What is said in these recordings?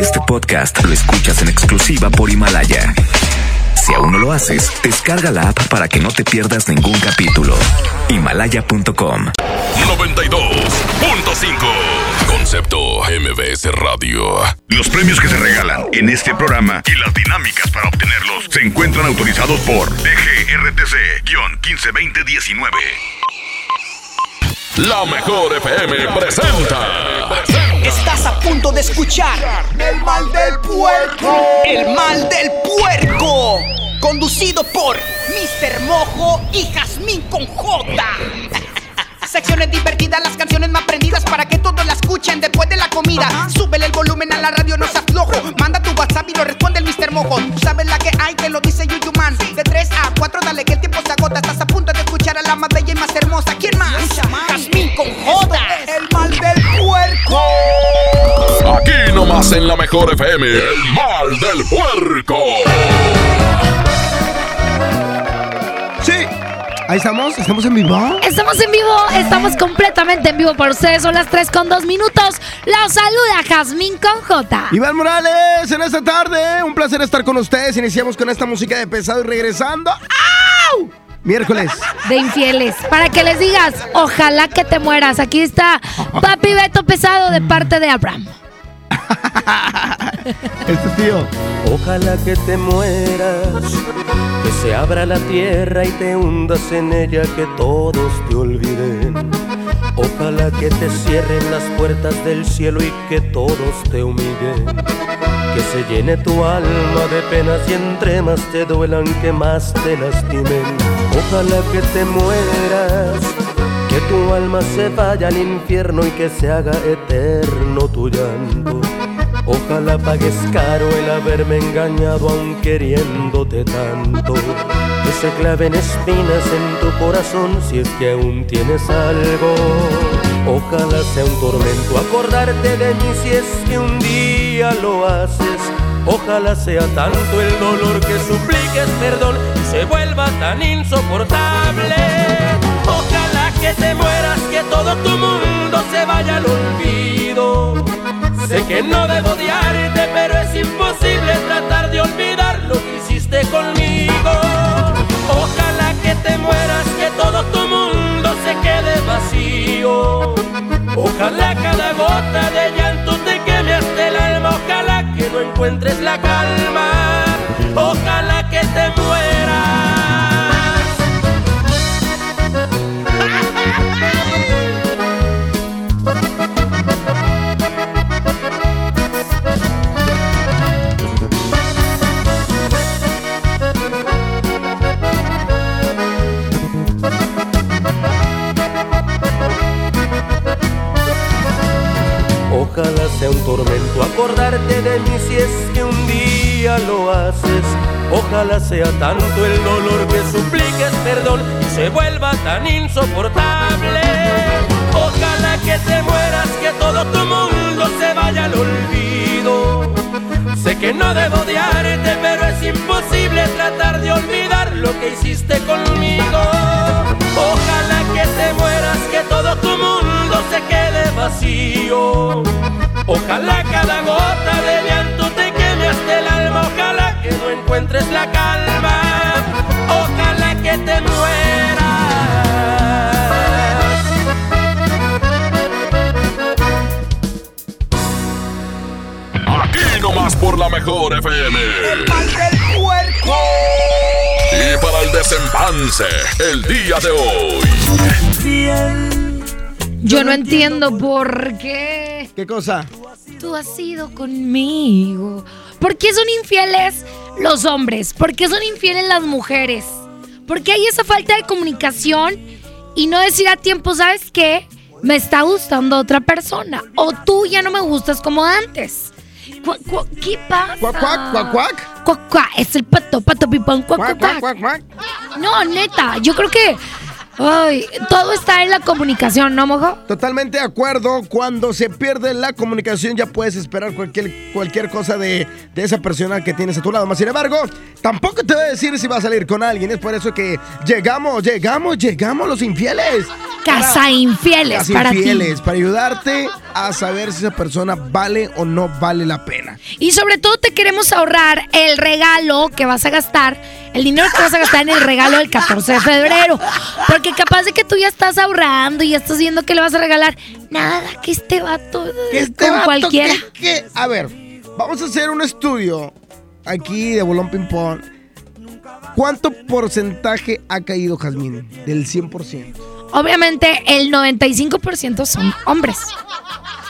Este podcast lo escuchas en exclusiva por Himalaya. Si aún no lo haces, descarga la app para que no te pierdas ningún capítulo. Himalaya.com. 92.5 Concepto MBS Radio. Los premios que se regalan en este programa y las dinámicas para obtenerlos se encuentran autorizados por DGRTC-152019. La Mejor FM presenta. Estás a punto de escuchar El Mal del Puerco. El Mal del Puerco, conducido por Mr. Mojo y Jazmín con J. Secciones divertidas, las canciones más prendidas para que todos la escuchen después de la comida. Súbele el volumen a la radio, no se aflojo. Manda tu WhatsApp y lo responde el Mr. Mojo. Tú sabes la que hay, te lo dice Yuyuman. De 3 a 4, dale que el tiempo se agota. Estás a punto de escuchar a la más bella y más hermosa. ¿Quién más? Jazmín con J. El Mal del Puerco. Aquí nomás en La Mejor FM, El Mal del Puerco. Ahí estamos, estamos completamente en vivo para ustedes. Son las 3:02. Los saluda Jazmín con J. Iván Morales, en esta tarde, un placer estar con ustedes. Iniciamos con esta música de Pesado y regresando. ¡Au! Miércoles de infieles, para que les digas, ojalá que te mueras. Aquí está Papi Beto Pesado de parte de Abraham. Este es tío. Ojalá que te mueras, que se abra la tierra y te hundas en ella, que todos te olviden. Ojalá que te cierren las puertas del cielo y que todos te humillen. Que se llene tu alma de penas y entre más te duelan, que más te lastimen. Ojalá que te mueras, que tu alma se vaya al infierno y que se haga eterno tu llanto. Ojalá pagues caro el haberme engañado aun queriéndote tanto. Que se claven espinas en tu corazón si es que aún tienes algo. Ojalá sea un tormento acordarte de mí si es que un día lo haces. Ojalá sea tanto el dolor que supliques perdón y se vuelva tan insoportable. Ojalá que te mueras, que todo tu mundo se vaya al olvido. Sé que no debo odiarte, pero es imposible tratar de olvidar lo que hiciste conmigo. Ojalá que te mueras, que todo tu mundo se quede vacío. Ojalá cada gota de llanto te queme hasta el alma. Ojalá que no encuentres la calma. Ojalá que te mueras. Ojalá sea un tormento acordarte de mí si es que un día lo haces. Ojalá sea tanto el dolor que supliques perdón y se vuelva tan insoportable. Ojalá que te mueras, que todo tu mundo se vaya al olvido. Sé que no debo odiarte, pero es imposible tratar de olvidar lo que hiciste conmigo. Ojalá que te mueras, que todo tu mundo se quede vacío. Ojalá cada gota de llanto te queme hasta el alma. Ojalá que no encuentres la calma. Ojalá que te mueras. Aquí nomás por La Mejor FM. El Mal del Puerco. Y para el desempance, el día de hoy. Yo no entiendo por qué. ¿Qué cosa? Tú has sido conmigo. ¿Por qué son infieles los hombres? ¿Por qué son infieles las mujeres? ¿Por qué hay esa falta de comunicación y no decir a tiempo, ¿sabes qué? Me está gustando otra persona. O tú ya no me gustas como antes. ¿Qué pasa? Cuac, cuac, cuac, cuac. Cuac, cuac, es el pato, pato, pipón, cuac, cuac, cuac. No, neta, yo creo que Ay, todo está en la comunicación, ¿no, Mojo? Totalmente de acuerdo. Cuando se pierde la comunicación ya puedes esperar cualquier cosa de esa persona que tienes a tu lado. Mas, sin embargo, tampoco te voy a decir si va a salir con alguien. Es por eso que llegamos los infieles. Casa Infieles para ti. Casa Infieles, para ayudarte a saber si esa persona vale o no vale la pena. Y sobre todo te queremos ahorrar el regalo que vas a gastar, el dinero que vas a gastar en el regalo del 14 de febrero. Porque capaz de que tú ya estás ahorrando y ya estás viendo que le vas a regalar. Nada, que este vato, como cualquiera. Que, a ver, vamos a hacer un estudio aquí de Bolón Ping Pong. ¿Cuánto porcentaje ha caído, Jazmín? Del 100%. Obviamente, el 95% son hombres.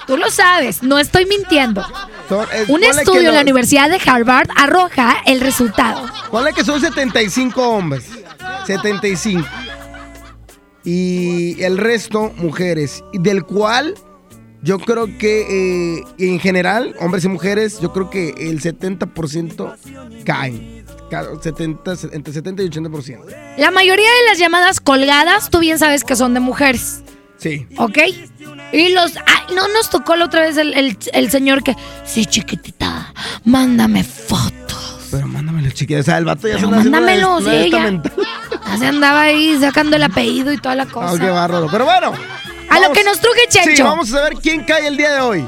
Tú lo sabes, no estoy mintiendo. Un estudio en la Universidad de Harvard arroja el resultado. Ponle que son 75 hombres. 75. Y el resto, mujeres. Del cual, yo creo que en general, hombres y mujeres, yo creo que el 70% caen. entre 70 y 80%. La mayoría de las llamadas colgadas, tú bien sabes que son de mujeres. Sí. ¿Ok? Y no nos tocó la otra vez el señor que, sí, chiquitita, mándame fotos. Pero mándamelo, chiquita. O sea, el vato ya se andaba haciendo ya se andaba ahí sacando el apellido y toda la cosa. Ah, qué bárbaro. Pero bueno. A lo que nos truje, Chencho. Sí, vamos a saber quién cae el día de hoy.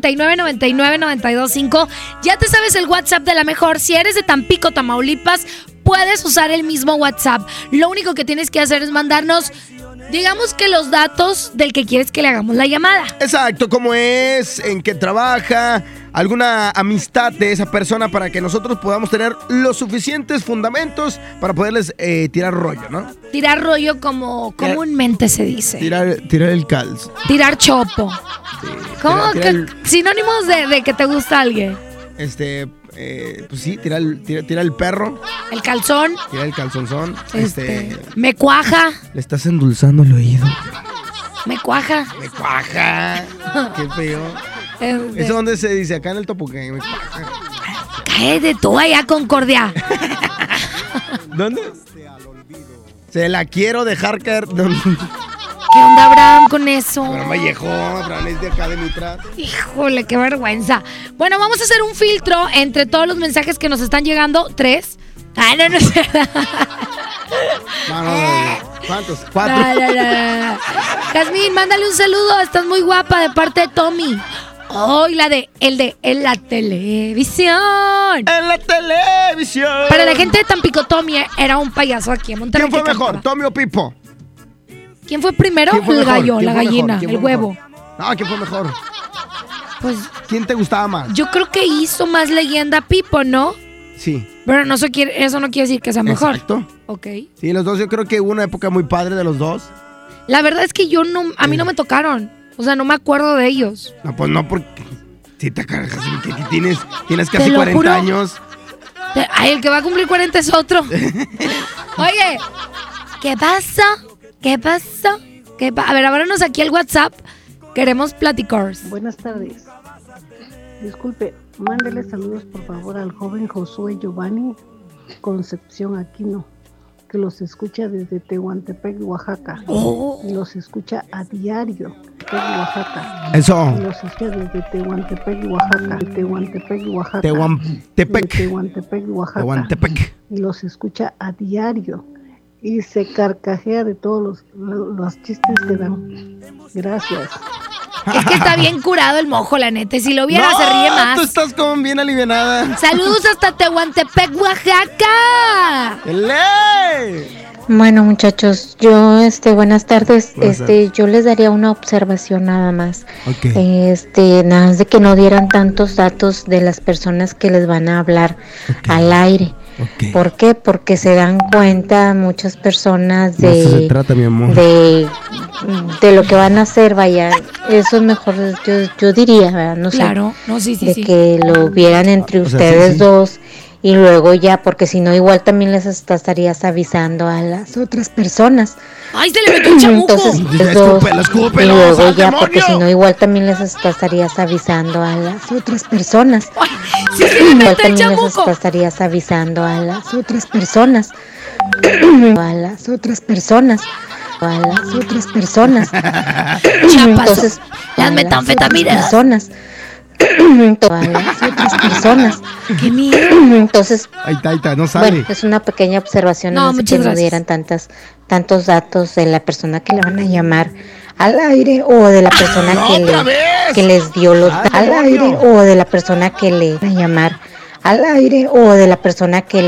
811-99-99-925. Ya te sabes el WhatsApp de la mejor. Si eres de Tampico, Tamaulipas, puedes usar el mismo WhatsApp. Lo único que tienes que hacer es mandarnos, digamos que los datos del que quieres que le hagamos la llamada. Exacto, cómo es, en qué trabaja, alguna amistad de esa persona para que nosotros podamos tener los suficientes fundamentos para poderles tirar rollo, ¿no? Tirar rollo como comúnmente se dice. Tirar el calzo. Tirar chopo. Sí, ¿cómo? Sinónimos de que te gusta alguien. Pues sí, tira el perro. El calzón. Tira el calzonzón. Me cuaja. Le estás endulzando el oído. Me cuaja. Me cuaja. Qué feo. ¿Eso dónde se dice? Acá en el Topoqué. Me cuaja. Cállate tú allá, Concordia. ¿Dónde? Se la quiero dejar caer. ¿Dónde? ¿Qué onda, Abraham, con eso? Abraham Vallejo, Abraham es de acá de Mitras. Híjole, qué vergüenza. Bueno, vamos a hacer un filtro entre todos los mensajes que nos están llegando. 3. Ah, no es verdad. No. ¿Cuántos? 4. No. Jazmín, mándale un saludo. Estás muy guapa de parte de Tommy. Oh, y en la televisión. En la televisión. Para la gente de Tampico, Tommy era un payaso aquí en Monterrey. ¿Quién fue mejor, Tommy o Pipo? ¿Quién fue primero? ¿Quién fue el gallo, la gallina, el huevo? Mejor. No, ¿quién fue mejor? Pues, ¿quién te gustaba más? Yo creo que hizo más leyenda Pipo, ¿no? Sí. Pero eso no quiere decir que sea mejor. Exacto. Ok. Sí, los dos, yo creo que hubo una época muy padre de los dos. La verdad es que a mí no me tocaron. O sea, no me acuerdo de ellos. No, pues no, porque si te cargas, tienes casi 40 años. Ay, el que va a cumplir 40 es otro. Oye, ¿qué pasa? ¿Qué pasó? A ver, ábranos aquí el WhatsApp. Queremos platicar. Buenas tardes. Disculpe, mándele saludos por favor al joven Josué Giovanni Concepción Aquino, que los escucha desde Tehuantepec, Oaxaca. Oh. Los escucha a diario en Oaxaca. Eso. Los escucha desde Tehuantepec, Oaxaca. Tehuantepec, Oaxaca. Tehuantepec, Oaxaca. Tehuantepec. Los escucha a diario. Y se carcajea de todos los chistes que dan. Gracias. Es que está bien curado el Mojo, la neta. Si lo viera, se ríe más. Tú estás como bien alivianada. ¡Saludos hasta Tehuantepec, Oaxaca! ¡Ele! Bueno, muchachos, yo, buenas tardes. Yo les daría una observación nada más. Okay. Nada más de que no dieran tantos datos de las personas que les van a hablar al aire. Okay. ¿Por qué? Porque se dan cuenta muchas personas de lo que van a hacer, vaya. Eso es mejor, yo diría, ¿verdad? No sé, claro. No, sí. Que lo vieran entre ustedes dos y luego ya, porque si no igual también les estarías avisando a las otras personas. ¡Ay, se le metió un chamuco! Entonces, escúpelo, y luego ya, demonio. Porque si no igual también les estarías avisando a las otras personas. Ay, igual también les estarías avisando a las otras personas. a las otras personas. A las otras personas. Entonces, las metanfetaminas. Personas. Todas las otras personas. ¡Qué miedo! Entonces, ahí está, no sale. Bueno, es una pequeña observación, no sé que no dieran tantos datos de la persona que le van a llamar al aire o de la persona que les dio los al aire o de la persona que le van a llamar al aire o de la persona que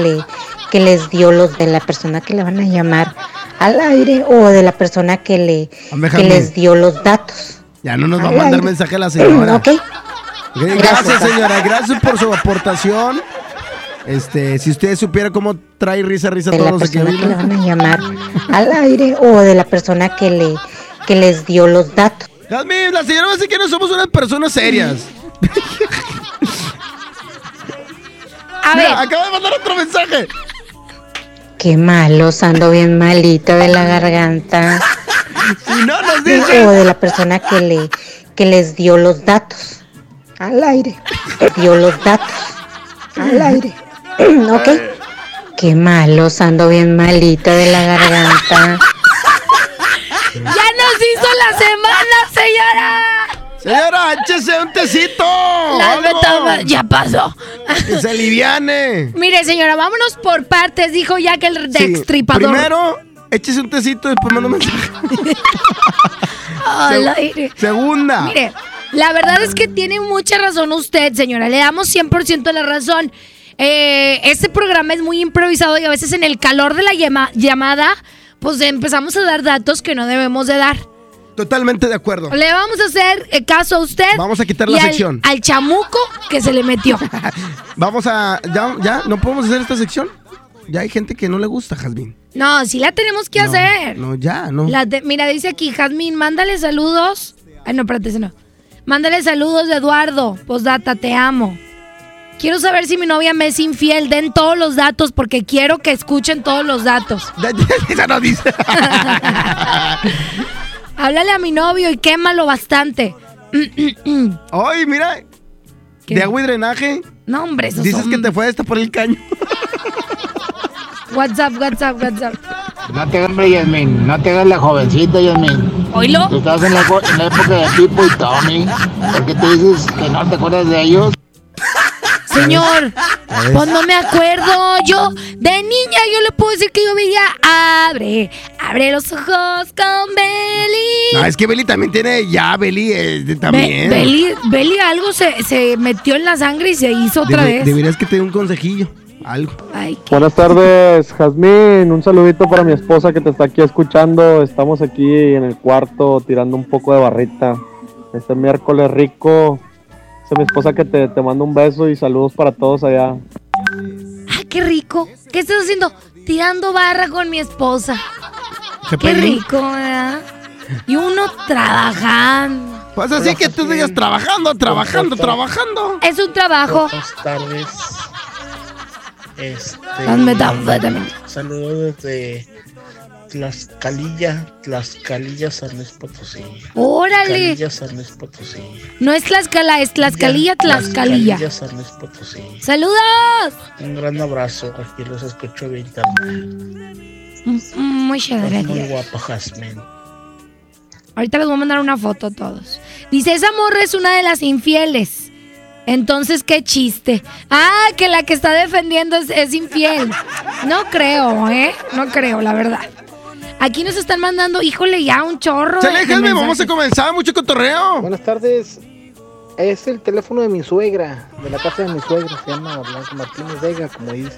les dio los de la persona que le van a llamar al aire o de la persona que les dio los datos. Ya no nos va a mandar mensaje a la señora. Okay. Gracias, señora, gracias por su aportación. Si usted supiera cómo trae risa todos los que vienen. De la persona que le van a llamar al aire o de la persona que les dio los datos. Jazmín, la señora va a decir que no somos unas personas serias. A ver. Mira, acaba de mandar otro mensaje. Qué malos, ando bien malito de la garganta. Si no nos dice. O de la persona que les dio los datos. Al aire, dio los datos. Al aire. ¿Ok? Qué malos, ando bien malito de la garganta. ¡Ya nos hizo la semana, señora! ¡Señora, échese un tecito! Ya pasó. ¡Que se aliviane! Mire, señora, vámonos por partes, dijo ya que el destripador. Primero, échese un tecito, después mando mensaje. Al aire. Segunda. Mire. La verdad es que tiene mucha razón usted, señora. Le damos 100% la razón. Este programa es muy improvisado y a veces en el calor de la llamada, pues empezamos a dar datos que no debemos de dar. Totalmente de acuerdo. Le vamos a hacer caso a usted. Vamos a quitar la sección. Al chamuco que se le metió. ¿No podemos hacer esta sección? Ya hay gente que no le gusta, Jazmín. No, sí la tenemos que hacer. Mira, dice aquí, Jazmín, mándale saludos. Ay, no, espérate, ese no. Mándale saludos de Eduardo. Posdata, te amo. Quiero saber si mi novia me es infiel. Den todos los datos porque quiero que escuchen todos los datos. Esa no dice. Háblale a mi novio y quémalo bastante. Ay, mira. ¿Qué? De agua y drenaje. No, hombre, eso dices que te fue esta por el caño. WhatsApp. No te hagas, Yasmin. No te hagas la jovencita, Yasmin. ¿Oílo? Tú estás en la época de Pipo y Tommy. ¿Por qué te dices que no te acuerdas de ellos? Señor, pues no me acuerdo. Yo, de niña, yo le puedo decir que yo veía abre los ojos con Beli. No, es que Beli también tiene también. Beli algo se metió en la sangre y se hizo otra vez. Deberías que te dé un consejillo. Algo. Ay, buenas tardes, Jazmín. Un saludito para mi esposa que te está aquí escuchando. Estamos aquí en el cuarto tirando un poco de barrita. Este miércoles rico. Esa es mi esposa que te manda un beso y saludos para todos allá. ¡Ay, qué rico! ¿Qué estás haciendo? Tirando barra con mi esposa. ¡Qué rico, ¿verdad? Y uno trabajando. Pues así que tú digas trabajando. Es un trabajo. Buenas tardes. Saludos desde Tlaxcalilla, San Luis Potosí. ¡Órale! San Luis Potosí. No es Tlaxcala, es Tlaxcalilla. San Luis Potosí. ¡Saludos! Un gran abrazo, aquí los escucho bien también. Muchas gracias. Muy guapa, Jazmín. Ahorita les voy a mandar una foto a todos. Dice, esa morra es una de las infieles. Entonces, ¿qué chiste? Ah, que la que está defendiendo es infiel. No creo, No creo, la verdad. Aquí nos están mandando, híjole, ya un chorro. ¡Se alejenme! Vamos a comenzar, mucho cotorreo. Buenas tardes. Es el teléfono de mi suegra, de la casa de mi suegra. Se llama Blanca Martínez Vega, como dice.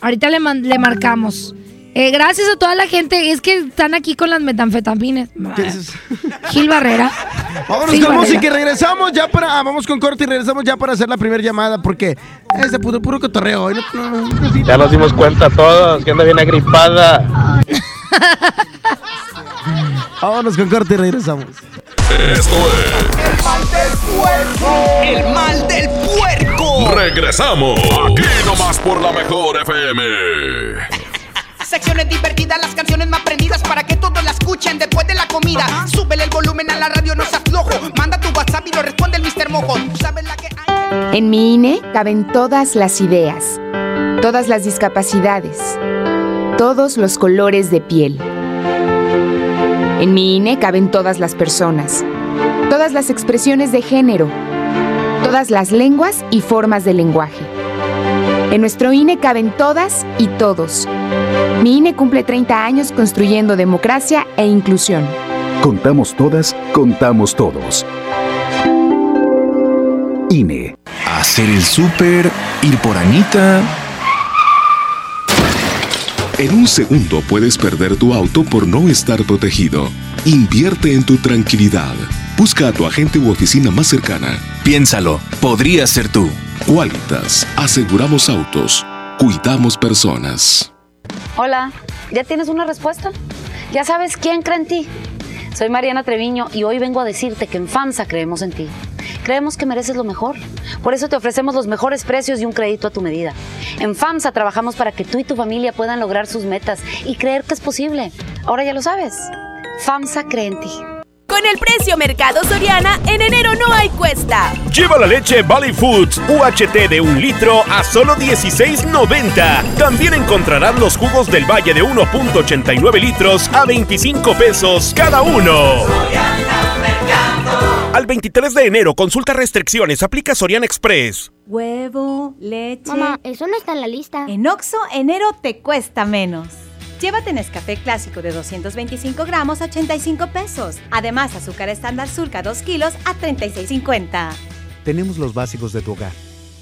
Ahorita le marcamos. Gracias a toda la gente. Es que están aquí con las metanfetaminas. ¿Qué es eso? Gil Barrera. Vámonos con música y regresamos ya para... Vamos con corte y regresamos ya para hacer la primera llamada. Porque es de puro cotorreo. Ya nos dimos cuenta todos que anda bien agripada. Vámonos con corte y regresamos. Esto es... El mal del puerco. El mal del puerco. Regresamos. Aquí nomás por la mejor FM. Secciones divertidas, las canciones más prendidas para que todos la escuchen después de la comida. Súbele el volumen a la radio, no se aflojo. Manda tu WhatsApp y lo responde el Mr. Mojo. Tú sabes la que hay. En mi INE caben todas las ideas, todas las discapacidades, todos los colores de piel. En mi INE caben todas las personas, todas las expresiones de género, todas las lenguas y formas de lenguaje. En nuestro INE caben todas y todos. Mi INE cumple 30 años construyendo democracia e inclusión. Contamos todas, contamos todos. INE. Hacer el súper, ir por Anita. En un segundo puedes perder tu auto por no estar protegido. Invierte en tu tranquilidad. Busca a tu agente u oficina más cercana. Piénsalo, podría ser tú. Quálitas, aseguramos autos, cuidamos personas. Hola, ¿ya tienes una respuesta? ¿Ya sabes quién cree en ti? Soy Mariana Treviño y hoy vengo a decirte que en FAMSA creemos en ti. Creemos que mereces lo mejor. Por eso te ofrecemos los mejores precios y un crédito a tu medida. En FAMSA trabajamos para que tú y tu familia puedan lograr sus metas y creer que es posible. Ahora ya lo sabes. FAMSA cree en ti. Con el precio mercado Soriana, en enero no hay cuesta. Lleva la leche Valley Foods UHT de 1 litro a solo $16.90. También encontrarán los jugos del Valle de 1.89 litros a $25 cada uno. Soriana Mercado. Al 23 de enero, consulta restricciones, aplica Soriana Express. Huevo, leche... Mamá, eso no está en la lista. En Oxxo, enero te cuesta menos. Llévate Nescafé Clásico de 225 gramos a $85. Además, azúcar estándar Surca 2 kilos a $36.50. Tenemos los básicos de tu hogar.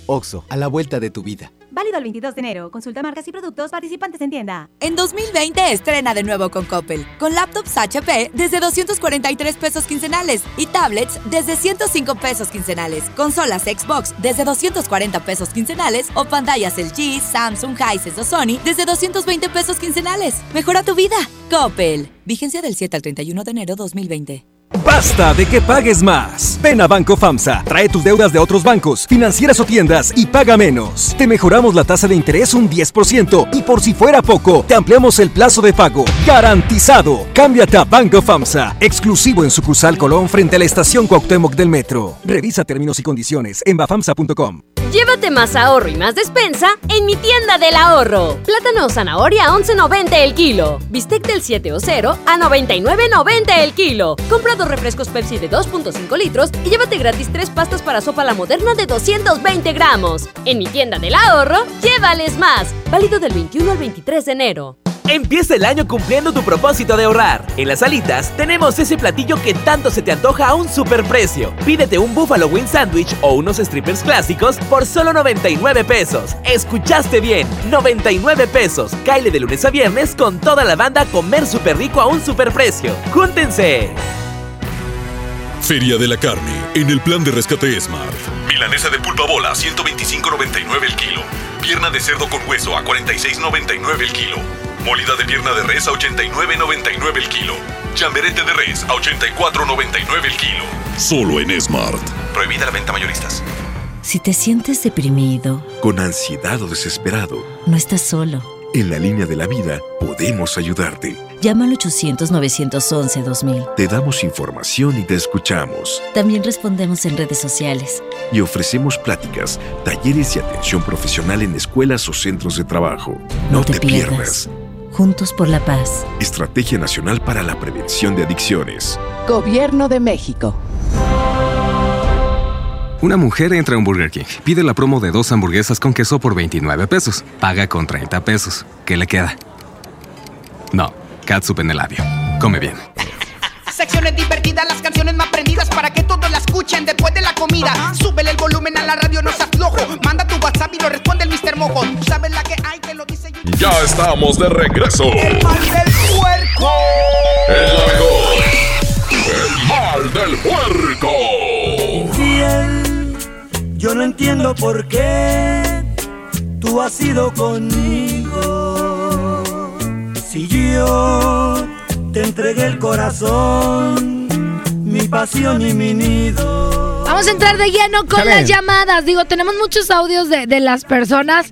Oxxo, a la vuelta de tu vida. Válido el 22 de enero. Consulta marcas y productos participantes en tienda. En 2020 estrena de nuevo con Coppel. Con laptops HP desde $243 quincenales y tablets desde $105 quincenales. Consolas Xbox desde $240 quincenales o pantallas LG, Samsung, Hisense o Sony desde $220 quincenales. Mejora tu vida. Coppel. Vigencia del 7 al 31 de enero 2020. ¡Basta de que pagues más! Ven a Banco FAMSA, trae tus deudas de otros bancos, financieras o tiendas y paga menos. Te mejoramos la tasa de interés un 10% y por si fuera poco, te ampliamos el plazo de pago. ¡Garantizado! Cámbiate a Banco FAMSA, exclusivo en sucursal Colón frente a la estación Cuauhtémoc del Metro. Revisa términos y condiciones en bafamsa.com. Llévate más ahorro y más despensa en mi tienda del ahorro. Plátano o zanahoria a $11.90 el kilo. Bistec del 7 o 0 a $99.90 el kilo. Compra 2 refrescos Pepsi de 2.5 litros y llévate gratis 3 pastas para sopa La Moderna de 220 gramos. En mi tienda del ahorro, llévales más. Válido del 21 al 23 de enero. Empieza el año cumpliendo tu propósito de ahorrar. En Las Alitas tenemos ese platillo que tanto se te antoja a un superprecio. Pídete un Buffalo Wing sándwich o unos strippers clásicos por solo $99. Escuchaste bien, $99. Cáele de lunes a viernes con toda la banda a comer súper rico a un superprecio. ¡Júntense! Feria de la carne en el plan de rescate Smart. Milanesa de pulpa bola a $125.99 el kilo. Pierna de cerdo con hueso a $46.99 el kilo. Molida de pierna de res a $89.99 el kilo. Chamberete de res a $84.99 el kilo. Solo en Smart. Prohibida la venta a mayoristas. Si te sientes deprimido, con ansiedad o desesperado, no estás solo. En la línea de la vida podemos ayudarte. Llama al 800-911-2000. Te damos información y te escuchamos. También respondemos en redes sociales. Y ofrecemos pláticas, talleres y atención profesional en escuelas o centros de trabajo. No te pierdas. Juntos por la paz. Estrategia Nacional para la Prevención de Adicciones. Gobierno de México. Una mujer entra a un Burger King, pide la promo de 2 hamburguesas con queso por $29, paga con $30. ¿Qué le queda? No, catsup en el labio. Come bien. Secciones divertidas, las canciones más prendidas para que todos la escuchen después de la comida. Súbele el volumen a la radio, no seas flojo. Manda tu WhatsApp y lo responde el Mr. Mojo. Tú sabes la que hay, te lo dice. Ya estamos de regreso. El mal del puerco. El mal del puerco. Infiel. Yo no entiendo por qué tú has ido conmigo. Si yo te entregué el corazón, mi pasión y mi nido. Vamos a entrar de lleno con las llamadas. Digo, tenemos muchos audios de las personas.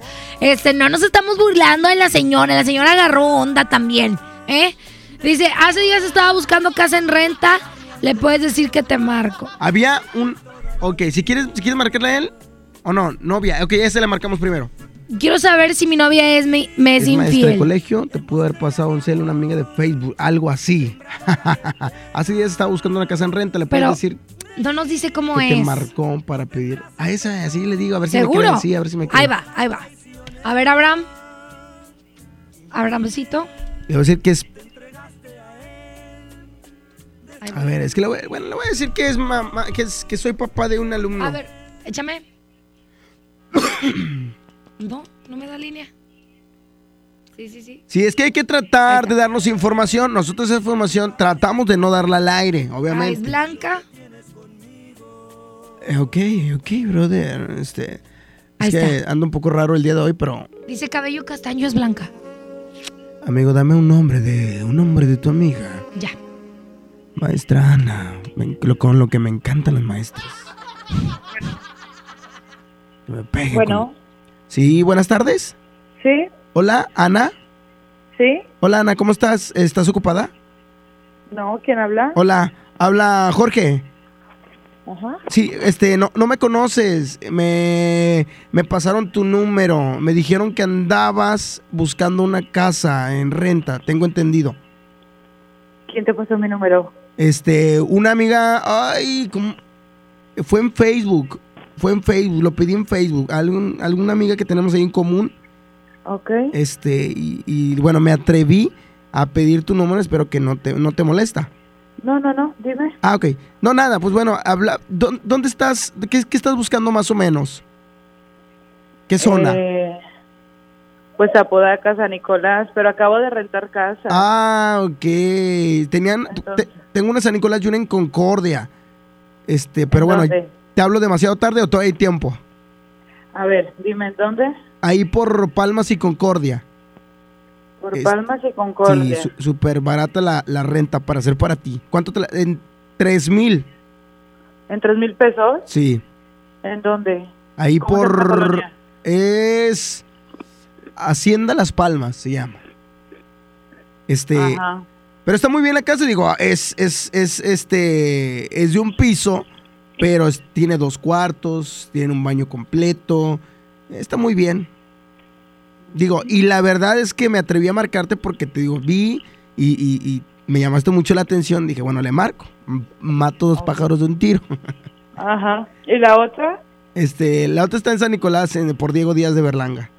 No nos estamos burlando de la señora. La señora agarró onda también, ¿eh? Dice, hace días estaba buscando casa en renta. Le puedes decir que te marco. Había un... Ok, si quieres marcarle a él o no, novia. Ok, ese le marcamos primero. Quiero saber si mi novia es me es infiel. Maestra de colegio, te pudo haber pasado un cel, una amiga de Facebook, algo así. Hace días estaba buscando una casa en renta, le puedes decir. No nos dice cómo que es. Te marcó para pedir. A esa, así le digo, a ver si me creen. Sí, a ver si me creen. Ahí va, ahí va. A ver, Abraham. Abrahamcito. Le voy a decir que es. A ver, es que le voy a decir que es mamá, que soy papá de un alumno. A ver, échame. No, no me da línea. Sí. Sí, es que hay que tratar de darnos información. Nosotros esa información tratamos de no darla al aire, obviamente. ¿Es blanca? Ok, brother. Es que ando un poco raro el día de hoy, pero... Dice cabello castaño, es blanca. Amigo, dame un nombre de tu amiga. Ya. Maestra Ana, con lo que me encantan las maestras. Que me peguen. Bueno... Sí, buenas tardes. Sí. Hola, Ana. Sí. Hola, Ana, ¿cómo estás? ¿Estás ocupada? No, ¿quién habla? Hola, habla Jorge. Ajá. Sí, no me conoces, me pasaron tu número, me dijeron que andabas buscando una casa en renta, tengo entendido. ¿Quién te pasó mi número? Una amiga, fue en Facebook, lo pedí en Facebook, alguna amiga que tenemos ahí en común. Ok. Y bueno, me atreví a pedir tu número, espero que no te molesta. No, dime. Ah, ok. No, nada, pues bueno, habla. ¿Dónde estás? ¿Qué estás buscando más o menos? ¿Qué zona? Pues Apodaca, San Nicolás, pero acabo de rentar casa. Ah, ok. Tengo una San Nicolás y una en Concordia. Pero bueno... ¿Dónde? ¿Te hablo demasiado tarde o todavía hay tiempo? A ver, dime, ¿en dónde? Ahí por Palmas y Concordia. Por Palmas y Concordia. Sí, súper barata la renta para hacer para ti. ¿Cuánto te la...? En 3,000. ¿En 3,000 pesos? Sí. ¿En dónde? Ahí por... Es... Hacienda Las Palmas, se llama. Ajá. Pero está muy bien la casa, digo, es de un piso... Pero tiene 2 cuartos, tiene un baño completo, está muy bien. Digo, y la verdad es que me atreví a marcarte porque te digo, vi y me llamaste mucho la atención. Dije, bueno, le marco, mato 2 pájaros de un tiro. Ajá, ¿y la otra? La otra está en San Nicolás, por Diego Díaz de Berlanga.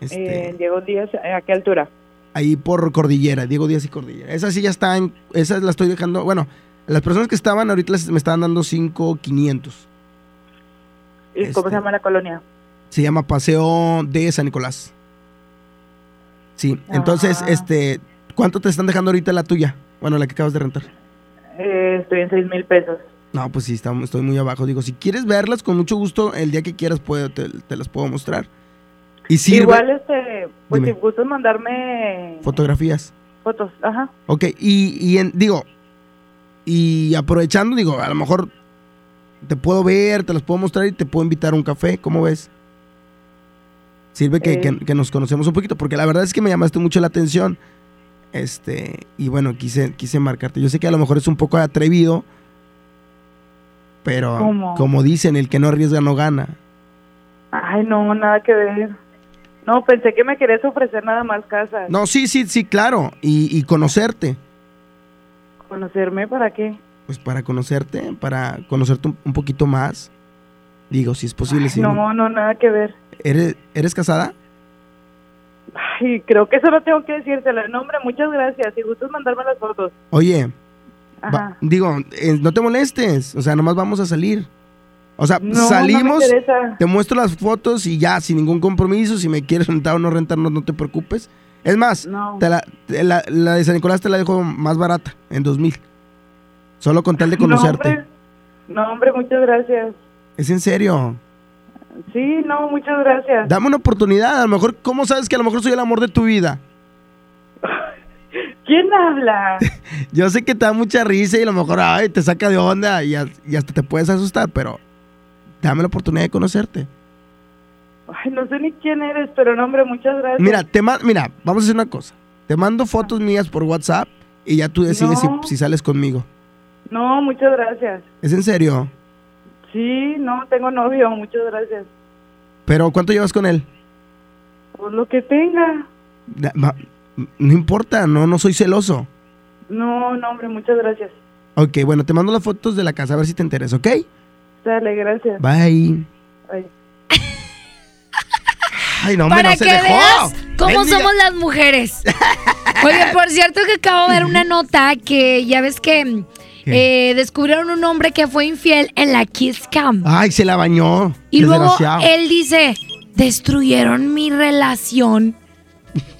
Diego Díaz, ¿a qué altura? Ahí por Cordillera, Diego Díaz y Cordillera. Esa sí ya está, esa la estoy dejando, bueno... Las personas que estaban ahorita me estaban dando 5,500. ¿Y cómo se llama la colonia? Se llama Paseo de San Nicolás. Sí, ajá. Entonces, ¿cuánto te están dejando ahorita la tuya? Bueno, la que acabas de rentar. Estoy en 6,000 pesos. No, pues sí, estoy muy abajo. Digo, si quieres verlas, con mucho gusto, el día que quieras te las puedo mostrar. Y sirve, igual, pues dime, si gustas mandarme... Fotografías. Fotos, ajá. Ok, y aprovechando, digo, a lo mejor te puedo ver, te las puedo mostrar y te puedo invitar a un café, ¿cómo ves? Sirve que nos conocemos un poquito, porque la verdad es que me llamaste mucho la atención, y bueno, quise marcarte. Yo sé que a lo mejor es un poco atrevido, pero ¿cómo? Como dicen, el que no arriesga no gana. Ay, no, nada que ver. No, pensé que me querías ofrecer nada más casas. No, sí, claro, y conocerte. ¿Conocerme para qué? Pues para conocerte, un poquito más. Digo, si es posible. Ay, si no, nada que ver. ¿Eres casada? Ay, creo que eso no tengo que decírtelo. No, hombre, muchas gracias. Si gustas mandarme las fotos. Oye, no te molestes. O sea, nomás vamos a salir. O sea, no, salimos, no te muestro las fotos y ya, sin ningún compromiso. Si me quieres rentar o no rentarnos, no te preocupes. Es más, no. La de San Nicolás te la dejo más barata, en 2,000. Solo con tal de conocerte. No, hombre, muchas gracias. ¿Es en serio? Sí, no, muchas gracias. Dame una oportunidad, a lo mejor, ¿cómo sabes que a lo mejor soy el amor de tu vida? ¿Quién habla? Yo sé que te da mucha risa y a lo mejor te saca de onda y hasta te puedes asustar, pero dame la oportunidad de conocerte. Ay, no sé ni quién eres, pero no, hombre, muchas gracias. Mira, mira, vamos a hacer una cosa. Te mando fotos mías por WhatsApp y ya tú decides si sales conmigo. No, muchas gracias. ¿Es en serio? Sí, no, tengo novio, muchas gracias. ¿Pero cuánto llevas con él? Pues lo que tenga. No importa, no soy celoso. No, hombre, muchas gracias. Ok, bueno, te mando las fotos de la casa, a ver si te interesa, ¿ok? Dale, gracias. Bye. Bye. Ay, no, hombre, para no que veas cómo somos las mujeres. Oye, por cierto que acabo de ver una nota que ya ves que descubrieron un hombre que fue infiel en la Kiss Cam. Ay, se la bañó. Y luego él dice, destruyeron mi relación.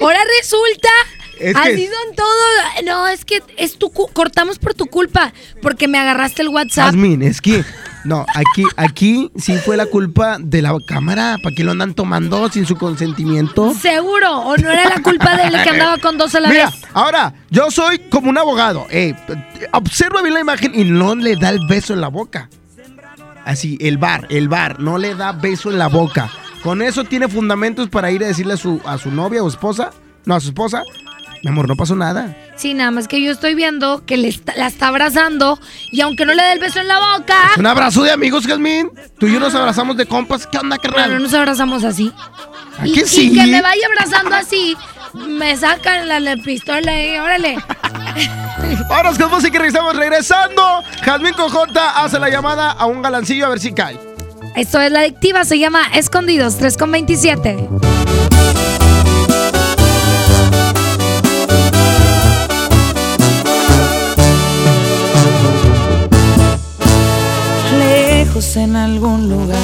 Ahora resulta, es que así son todos. No, es que es cortamos por tu culpa, porque me agarraste el WhatsApp. Jazmín, es que no, aquí sí fue la culpa de la cámara. ¿Para qué lo andan tomando sin su consentimiento? Seguro, o no era la culpa de él que andaba con dos a la vez. Mira, ahora, yo soy como un abogado. Observa bien la imagen y no le da el beso en la boca. Así, el bar, no le da beso en la boca. Con eso tiene fundamentos para ir a decirle a su novia o esposa. No, a su esposa. Mi amor, no pasó nada. Sí, nada más que yo estoy viendo que la está abrazando y aunque no le dé el beso en la boca... Es un abrazo de amigos, Jazmín. Tú y yo nos abrazamos de compas. ¿Qué onda, carnal? Bueno, nos abrazamos así. ¿A qué sí? Y que me vaya abrazando así, me sacan la pistola y órale. Vámonos con música y regresamos. Regresando, Jazmín con J hace la llamada a un galancillo a ver si cae. Esto es La Adictiva, se llama Escondidos, 3:27. Lejos en algún lugar,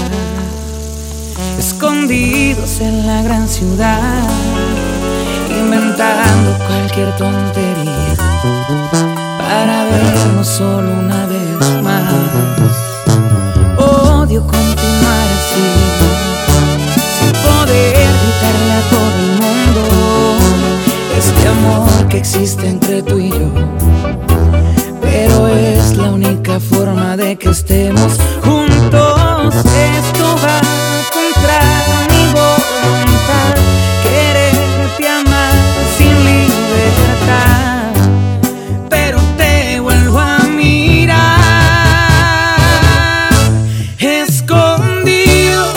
escondidos en la gran ciudad, inventando cualquier tontería para vernos solo una vez más. Odio continuar así, sin poder gritarle a todo el mundo este amor que existe entre tú y yo, pero es la única forma de que estemos juntos. Esto va contra mi voluntad, quererte amar sin libertad, pero te vuelvo a mirar. Escondidos,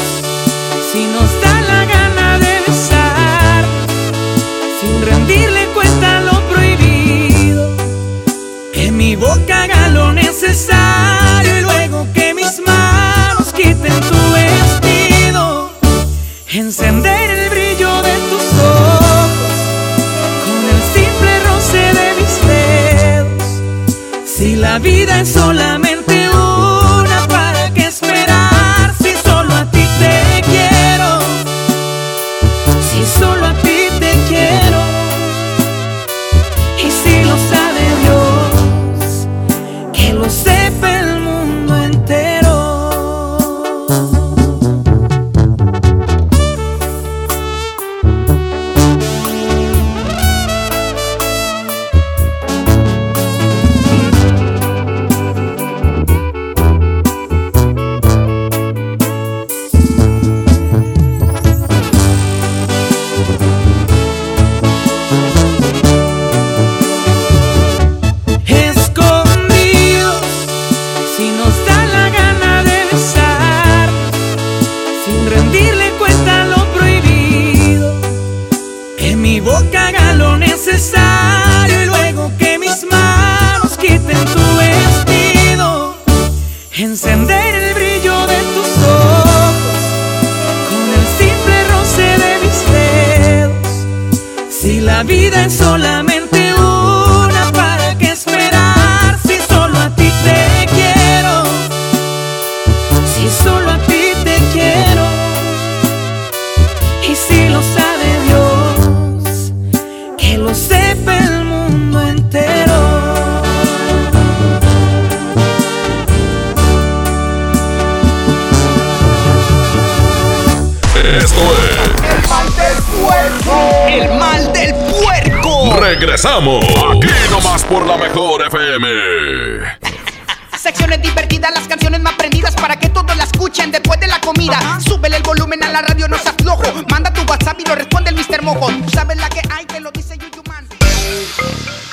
si nos da la gana de besar, sin rendirle cuenta a lo prohibido, que mi boca haga lo necesario y luego que mis manos quiten tu vestido, encender el brillo de tus ojos con el simple roce de mis dedos. Si la vida es solamente una, ¿para qué esperar si solo a ti te quiero? Si solo a ti te quiero, y si lo sabe Dios, que lo sepa el mundo entero. Escondidos, si nos da la gana de besar, sin rendirle cuenta a lo prohibido, que mi boca haga lo necesario y luego que mis manos quiten tu vestido, encender el brillo de tus ojos con el simple roce de mis dedos. Si la vida es solamente una, ¿para qué esperar si solo a ti te quiero? Si solo a ti te quiero, y si lo sabe Dios, que lo sepa el mundo entero. Esto es... El mal del puerco. Regresamos aquí nomás por la mejor FM. Secciones divertidas, las canciones más prendidas para que todos la escuchen después de la comida. Súbele el volumen a la radio, no seas flojo. Manda tu WhatsApp y lo responde el Mr. Mojo. Tú sabes la que hay, te lo dice Yuyu Man.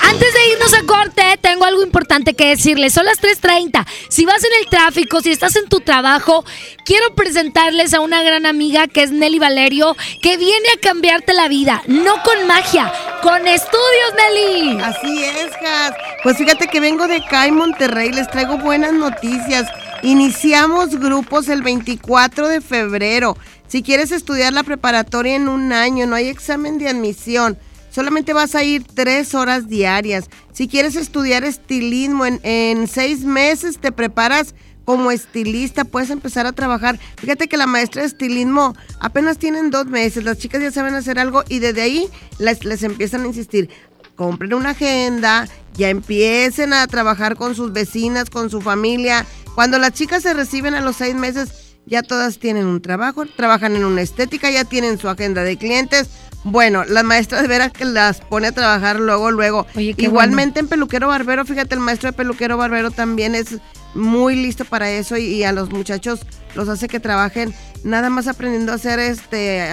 Antes de irnos a corte, tengo algo importante que decirles. Son las 3:30. Si vas en el tráfico, si estás en tu trabajo, quiero presentarles a una gran amiga que es Nelly Valerio, que viene a cambiarte la vida, no con magia, con estudios, Nelly. Así es, Jas. Pues fíjate que vengo de CAI, Monterrey, les traigo buenas noticias. Iniciamos grupos el 24 de febrero. Si quieres estudiar la preparatoria en un año, no hay examen de admisión. Solamente vas a ir 3 horas diarias. Si quieres estudiar estilismo, en 6 meses te preparas como estilista, puedes empezar a trabajar. Fíjate que la maestra de estilismo apenas tienen 2 meses. Las chicas ya saben hacer algo y desde ahí les empiezan a insistir. Compren una agenda, ya empiecen a trabajar con sus vecinas, con su familia. Cuando las chicas se reciben a los 6 meses... ya todas tienen un trabajo, trabajan en una estética, ya tienen su agenda de clientes. Bueno, la maestra de veras que las pone a trabajar luego. Oye, igualmente bueno. En peluquero barbero, fíjate, el maestro de peluquero barbero también es muy listo para eso y a los muchachos los hace que trabajen nada más aprendiendo a hacer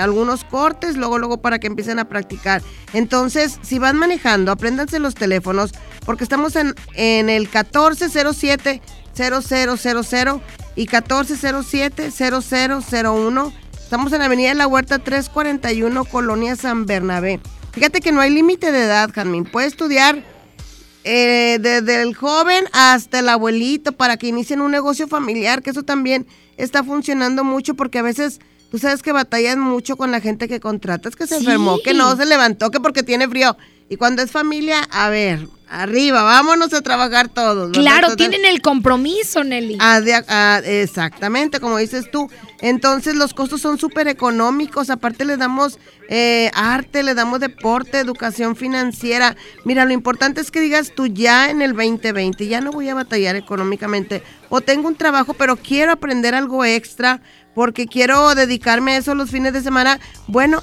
algunos cortes, luego para que empiecen a practicar. Entonces, si van manejando, apréndanse los teléfonos porque estamos en el 1407-0000 y 1407-0001. Estamos en Avenida La Huerta 341, Colonia San Bernabé. Fíjate que no hay límite de edad, Jazmín. Puedes estudiar desde el joven hasta el abuelito para que inicien un negocio familiar, que eso también está funcionando mucho porque a veces... Tú sabes que batallan mucho con la gente que contratas, que se enfermó, que no se levantó, que porque tiene frío. Y cuando es familia, a ver, arriba, vámonos a trabajar todos. Claro, tienen el compromiso, Nelly. Exactamente, como dices tú. Entonces los costos son súper económicos, aparte les damos arte, les damos deporte, educación financiera. Mira, lo importante es que digas tú ya en el 2020, ya no voy a batallar económicamente. O tengo un trabajo, pero quiero aprender algo extra, porque quiero dedicarme a eso los fines de semana. Bueno,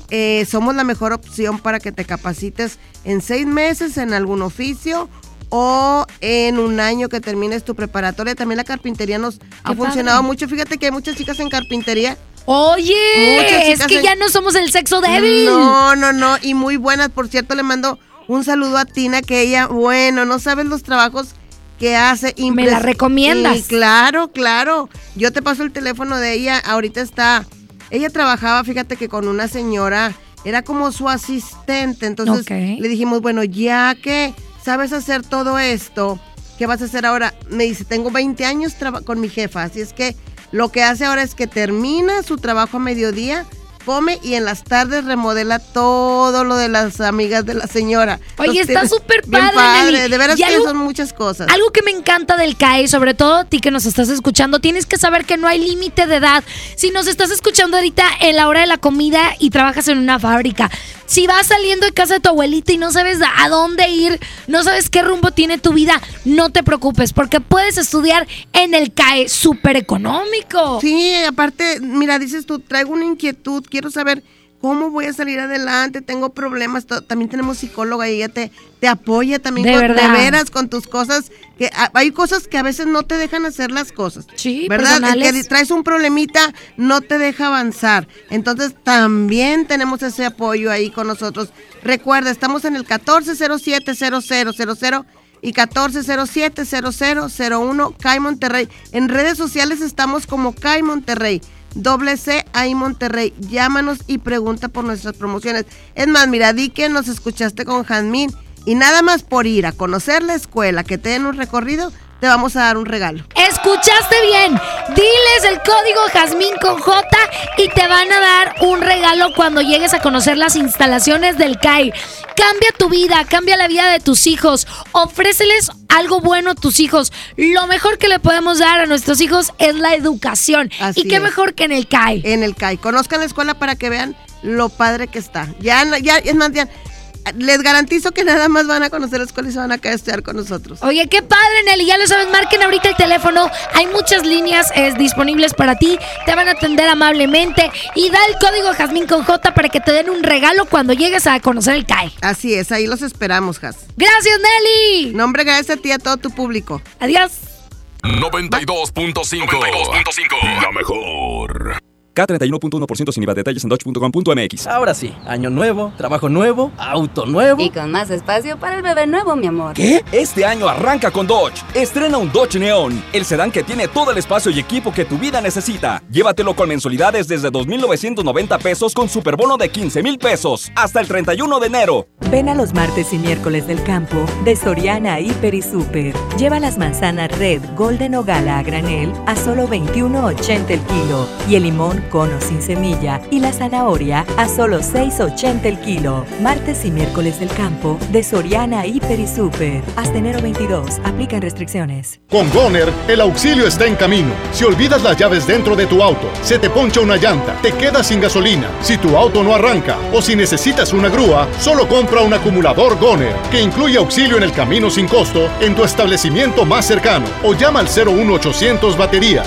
somos la mejor opción para que te capacites en 6 meses en algún oficio o en un año que termines tu preparatoria. También la carpintería nos ha funcionado mucho. Fíjate que hay muchas chicas en carpintería. Oye, es que ya no somos el sexo débil. No, y muy buenas. Por cierto, le mando un saludo a Tina, que ella, bueno, no sabes los trabajos que hace. ¿Me la recomiendas? Sí, claro. Yo te paso el teléfono de ella. Ahorita está... Ella trabajaba, fíjate que con una señora, era como su asistente. Entonces Le dijimos, bueno, ya que sabes hacer todo esto, ¿qué vas a hacer ahora? Me dice, tengo 20 años con mi jefa. Así es que lo que hace ahora es que termina su trabajo a mediodía, come y en las tardes remodela todo lo de las amigas de la señora. Oye, entonces, está súper padre, Nelly. De veras que son muchas cosas. Algo que me encanta del CAI, sobre todo a ti que nos estás escuchando, tienes que saber que no hay límite de edad. Si nos estás escuchando ahorita en la hora de la comida y trabajas en una fábrica, si vas saliendo de casa de tu abuelita y no sabes a dónde ir, no sabes qué rumbo tiene tu vida, no te preocupes, porque puedes estudiar en el CAE, súper económico. Sí, aparte, mira, dices tú, traigo una inquietud, quiero saber cómo voy a salir adelante, tengo problemas, también tenemos psicóloga y ella te apoya también de veras con tus cosas, que hay cosas que a veces no te dejan hacer las cosas, sí, ¿verdad? Que traes un problemita, no te deja avanzar, entonces también tenemos ese apoyo ahí con nosotros. Recuerda, estamos en el 1407-0000 y 1407-0001 CAI Monterrey. En redes sociales estamos como CAI Monterrey. CAI Monterrey, llámanos y pregunta por nuestras promociones. Es más, mira, di que nos escuchaste con Jazmín y nada más por ir a conocer la escuela, que te den un recorrido, te vamos a dar un regalo. ¿Escuchaste bien? Diles el código Jazmín con J y te van a dar un regalo cuando llegues a conocer las instalaciones del CAI. Cambia tu vida, cambia la vida de tus hijos, ofréceles algo bueno a tus hijos. Lo mejor que le podemos dar a nuestros hijos es la educación. Así y qué es. Mejor que en el CAI. En el CAI. Conozcan la escuela para que vean lo padre que está. Ya, es más, ya... Les garantizo que nada más van a conocer la escuela y se van a quedar a estudiar con nosotros. Oye, qué padre, Nelly, ya lo sabes, marquen ahorita el teléfono. Hay muchas líneas disponibles para ti, te van a atender amablemente. Y da el código Jazmín con J para que te den un regalo cuando llegues a conocer el CAI. Así es, ahí los esperamos, Jaz. ¡Gracias, Nelly! No, hombre, gracias a ti y a todo tu público. Adiós. 92.5 La mejor. K31.1% sin IVA. Detalles en Dodge.com.mx. Ahora sí, año nuevo, trabajo nuevo, auto nuevo. Y con más espacio para el bebé nuevo, mi amor. ¿Qué? Este año arranca con Dodge. Estrena un Dodge Neon, el sedán que tiene todo el espacio y equipo que tu vida necesita. Llévatelo con mensualidades desde $2,990 con superbono de $15,000 hasta el 31 de enero. Ven a los martes y miércoles del campo de Soriana, Hiper y Super. Lleva las manzanas Red, Golden o Gala a granel a solo $21.80 el kilo y el limón con o sin semilla y la zanahoria a solo $6.80 el kilo. Martes y miércoles del campo de Soriana, Hiper y Super. Hasta enero 22. Aplican restricciones. Con Goner, el auxilio está en camino. Si olvidas las llaves dentro de tu auto, se te poncha una llanta, te quedas sin gasolina, si tu auto no arranca o si necesitas una grúa, solo compra un acumulador Goner, que incluye auxilio en el camino sin costo en tu establecimiento más cercano o llama al 01800 baterías.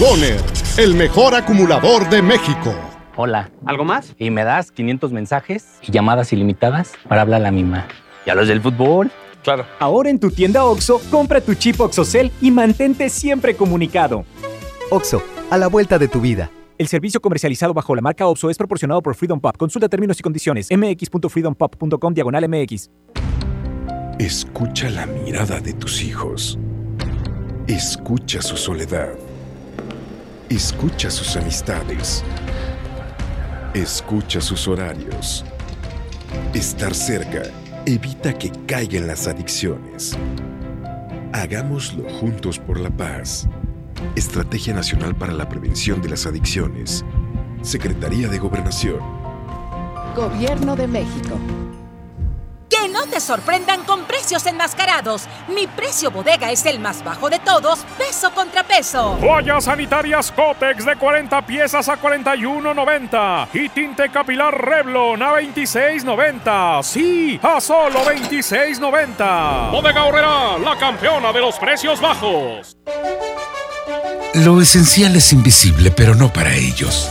Goner, el mejor acumulador de México. Hola. ¿Algo más? Y me das 500 mensajes y llamadas ilimitadas para hablar a la misma. ¿Y a los del fútbol? Claro. Ahora en tu tienda OXXO, compra tu chip OXXOCEL y mantente siempre comunicado. OXXO, a la vuelta de tu vida. El servicio comercializado bajo la marca OXXO es proporcionado por Freedom Pop. Consulta términos y condiciones. mx.freedompop.com/mx. Escucha la mirada de tus hijos. Escucha su soledad. Escucha sus amistades. Escucha sus horarios. Estar cerca evita que caigan las adicciones. Hagámoslo juntos por la paz. Estrategia Nacional para la Prevención de las Adicciones. Secretaría de Gobernación. Gobierno de México. Que no te sorprendan con precios enmascarados. Mi precio bodega es el más bajo de todos, peso contra peso. Toallas sanitarias Cotex de 40 piezas a $41.90. Y tinte capilar Revlon a $26.90. Sí, a solo $26.90. Bodega Horrera, la campeona de los precios bajos. Lo esencial es invisible, pero no para ellos.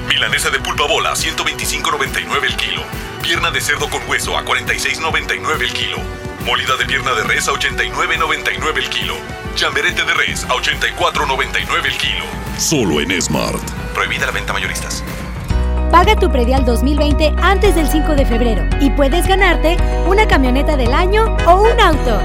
Milanesa de pulpa bola, $125.99 el kilo. Pierna de cerdo con hueso a $46.99 el kilo. Molida de pierna de res a $89.99 el kilo. Chamberete de res a $84.99 el kilo. Solo en Smart. Prohibida la venta a mayoristas. Paga tu predial 2020 antes del 5 de febrero y puedes ganarte una camioneta del año o un auto.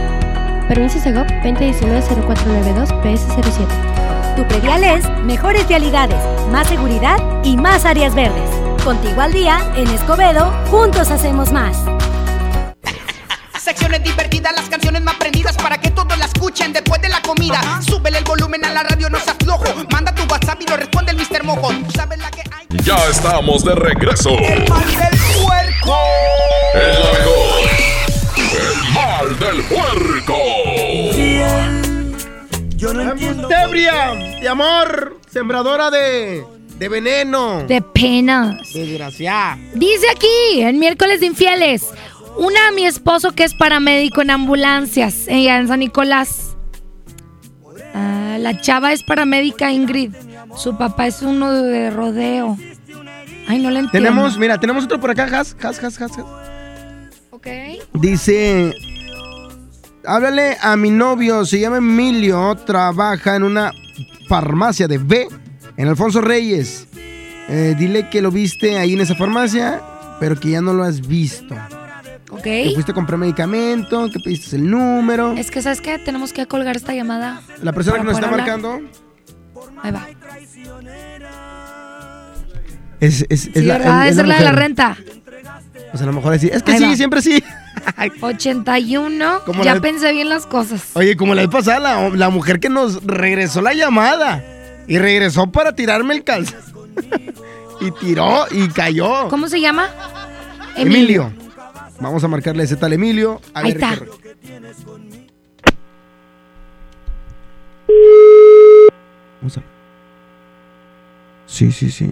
Permiso Segov 2019-0492-PS07. Tu predial es mejores vialidades, más seguridad y más áreas verdes. Contigo al día, en Escobedo, juntos hacemos más. Secciones divertidas, las canciones más prendidas para que todos la escuchen después de la comida. Súbele el volumen a la radio, no se aflojo. Manda tu WhatsApp y lo responde el Mr. Mojo. Tú sabes la que hay. Ya estamos de regreso. El mal del puerco. El mejor. El mal del puerco. Yeah. Yo no entiendo. Tebria, de amor, sembradora de veneno. De penas. Desgraciada. Dice aquí, en Miércoles de Infieles, una a mi esposo que es paramédico en ambulancias, en San Nicolás. La chava es paramédica Ingrid. Su papá es uno de rodeo. Ay, no la entiendo. Tenemos, mira, tenemos otro por acá, Has. Ok. Dice... Háblale a mi novio, se llama Emilio, trabaja en una farmacia de B, en Alfonso Reyes. Dile que lo viste ahí en esa farmacia, pero que ya no lo has visto. Ok. Que fuiste a comprar medicamento, que pediste el número. Es que, ¿sabes qué? Tenemos que colgar esta llamada. La persona que nos está marcando. Ahí va. Es la verdad, es la de la renta. Pues a lo mejor decir, es que ahí sí, va. Siempre sí. 81, como ya pensé bien las cosas. Oye, como la vez pasada, la mujer que nos regresó la llamada y regresó para tirarme el calzón. Y tiró y cayó. ¿Cómo se llama? Emilio. Vamos a marcarle ese tal Emilio. A ahí ver está. Vamos a... Sí.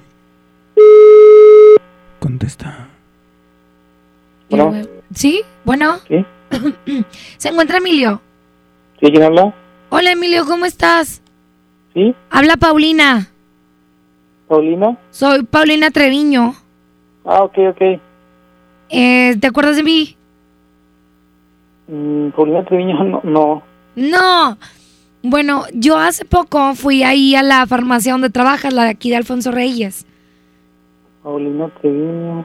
contesta. Bueno. ¿Sí? Bueno. ¿Sí? ¿Se encuentra Emilio? Sí, ¿quién habla? Hola, Emilio, ¿cómo estás? Sí. Habla Paulina. ¿Paulina? Soy Paulina Treviño. Ah, ok. ¿Te acuerdas de mí? Paulina Treviño, no. No. Bueno, yo hace poco fui ahí a la farmacia donde trabajas, la de aquí de Alfonso Reyes. Paulina Treviño.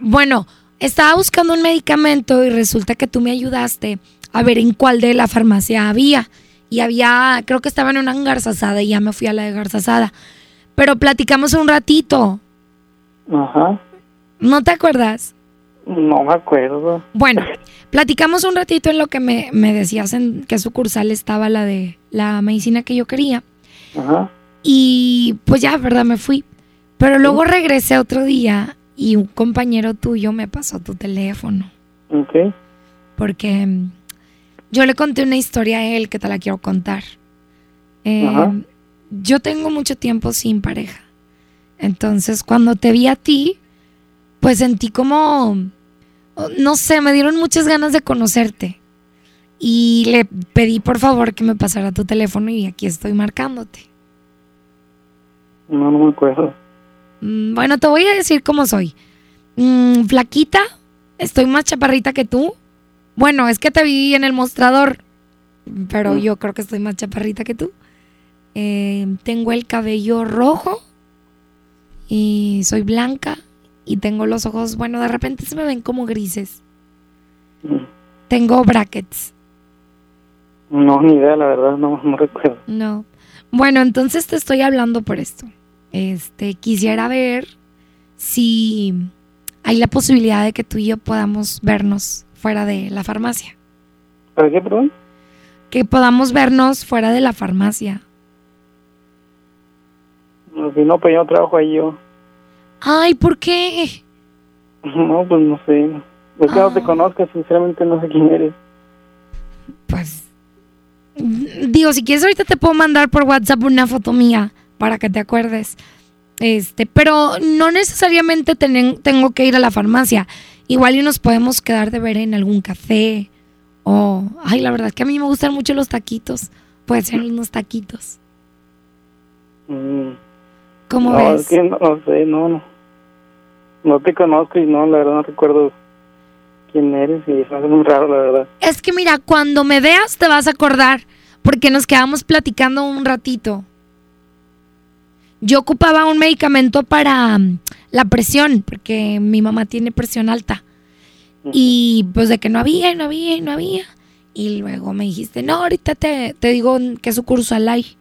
Bueno, estaba buscando un medicamento y resulta que tú me ayudaste a ver en cuál de la farmacia había. Y había, creo que estaba en una Garzasada y ya me fui a la de Garzasada. Pero platicamos un ratito. Ajá. ¿No te acuerdas? No me acuerdo. Bueno, platicamos un ratito en lo que me decías en qué sucursal estaba la de la medicina que yo quería. Ajá. Y pues ya, ¿verdad? Me fui. Pero luego regresé otro día y un compañero tuyo me pasó tu teléfono. Ok. Porque yo le conté una historia a él que te la quiero contar. Ajá. Yo tengo mucho tiempo sin pareja. Entonces, cuando te vi a ti, pues sentí como, no sé, me dieron muchas ganas de conocerte. Y le pedí, por favor, que me pasara tu teléfono y aquí estoy marcándote. No me acuerdo. Bueno, te voy a decir cómo soy. Flaquita, estoy más chaparrita que tú. Bueno, es que te vi en el mostrador, pero yo creo que estoy más chaparrita que tú. Tengo el cabello rojo y soy blanca. Y tengo los ojos, bueno, de repente se me ven como grises. Tengo brackets. No, ni idea, la verdad, no recuerdo. No. Bueno, entonces te estoy hablando por esto. Quisiera ver si hay la posibilidad de que tú y yo podamos vernos fuera de la farmacia. ¿Para qué, perdón? Que podamos vernos fuera de la farmacia. No, si no, pues yo trabajo ahí yo. Ay, ¿por qué? No, pues no sé. Pues que no te conozcas, sinceramente no sé quién eres. Pues, digo, si quieres ahorita te puedo mandar por WhatsApp una foto mía para que te acuerdes. Pero no necesariamente tengo que ir a la farmacia. Igual y nos podemos quedar de ver en algún café o... Ay, la verdad es que a mí me gustan mucho los taquitos. Puede ser unos taquitos. ¿Cómo ves? Es que no sé, no te conozco y no, la verdad no recuerdo quién eres y es muy raro, la verdad. Es que mira, cuando me veas te vas a acordar porque nos quedamos platicando un ratito. Yo ocupaba un medicamento para la presión porque mi mamá tiene presión alta y pues de que no había y luego me dijiste, no, ahorita te digo que sucursal hay.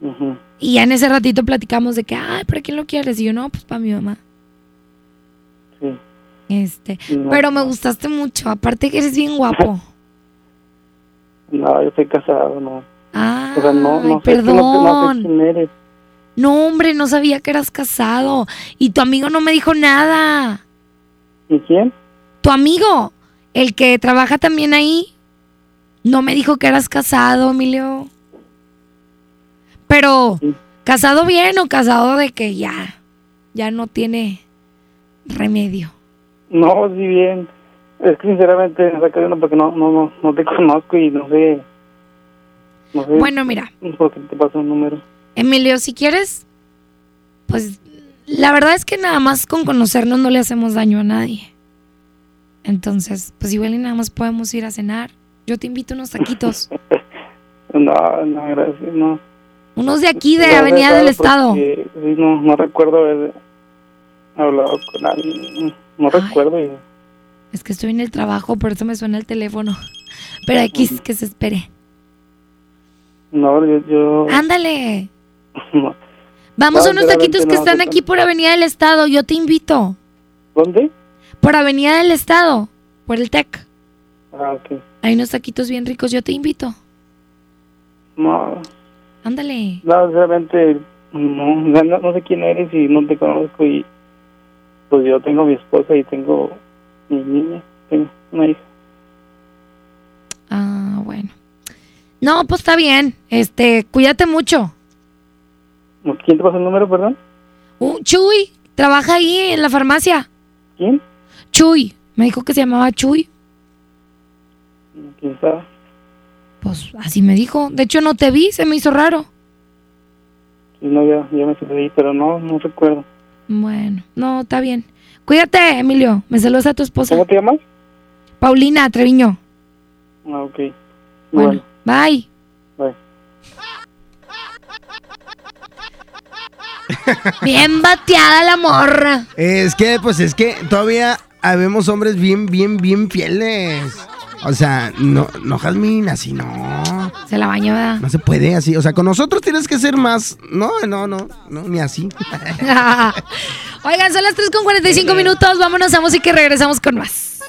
Uh-huh. Y ya en ese ratito platicamos de que, ay, ¿para quién lo quieres? Y yo, no, pues para mi mamá. Sí. No, pero me gustaste mucho, aparte que eres bien guapo. No, yo estoy casado, no. Ah, o sea, no sé, perdón. No sé quién eres. No, hombre, no sabía que eras casado. Y tu amigo no me dijo nada. ¿Y quién? Tu amigo, el que trabaja también ahí. No me dijo que eras casado, Emilio. Pero, ¿casado bien o casado de que ya no tiene remedio? No, sí bien. Es que sinceramente me saca de uno porque no te conozco y no sé. Bueno, mira. ¿Por qué te paso un número? Emilio, si quieres, pues la verdad es que nada más con conocernos no le hacemos daño a nadie. Entonces, pues igual y nada más podemos ir a cenar. Yo te invito unos taquitos. No, gracias, no. Unos de aquí, de Avenida del Estado. No recuerdo haber hablado con alguien. No recuerdo. Es que estoy en el trabajo, por eso me suena el teléfono. Pero aquí es que se espere. No, yo... ¡Ándale! No. Vamos a unos taquitos que están aquí por Avenida del Estado. Yo te invito. ¿Dónde? Por Avenida del Estado. Por el TEC. Ah, ok. Hay unos taquitos bien ricos. Yo te invito. No... Ándale. No, realmente no sé quién eres y no te conozco y pues yo tengo mi esposa y tengo mi niña, tengo una hija. Ah, bueno. No, pues está bien, cuídate mucho. ¿Quién te pasó el número, perdón? Chuy, trabaja ahí en la farmacia. ¿Quién? Chuy. Me dijo que se llamaba Chuy. ¿Quién sabe? Pues así me dijo. De hecho, no te vi, se me hizo raro. Sí, no, ya me sorprendí, pero no recuerdo. Bueno, no, está bien. Cuídate, Emilio. Me saludas a tu esposa. ¿Cómo te llamas? Paulina Treviño. Ah, ok. Bueno, bye. Bye. Bien bateada la morra. Es que todavía habemos hombres bien fieles. O sea, no, Jazmín, así no. Se la bañó, ¿verdad? No se puede así. O sea, con nosotros tienes que ser más. No, ni así. Oigan, son las 3:45 minutos. Vámonos a música y regresamos con más.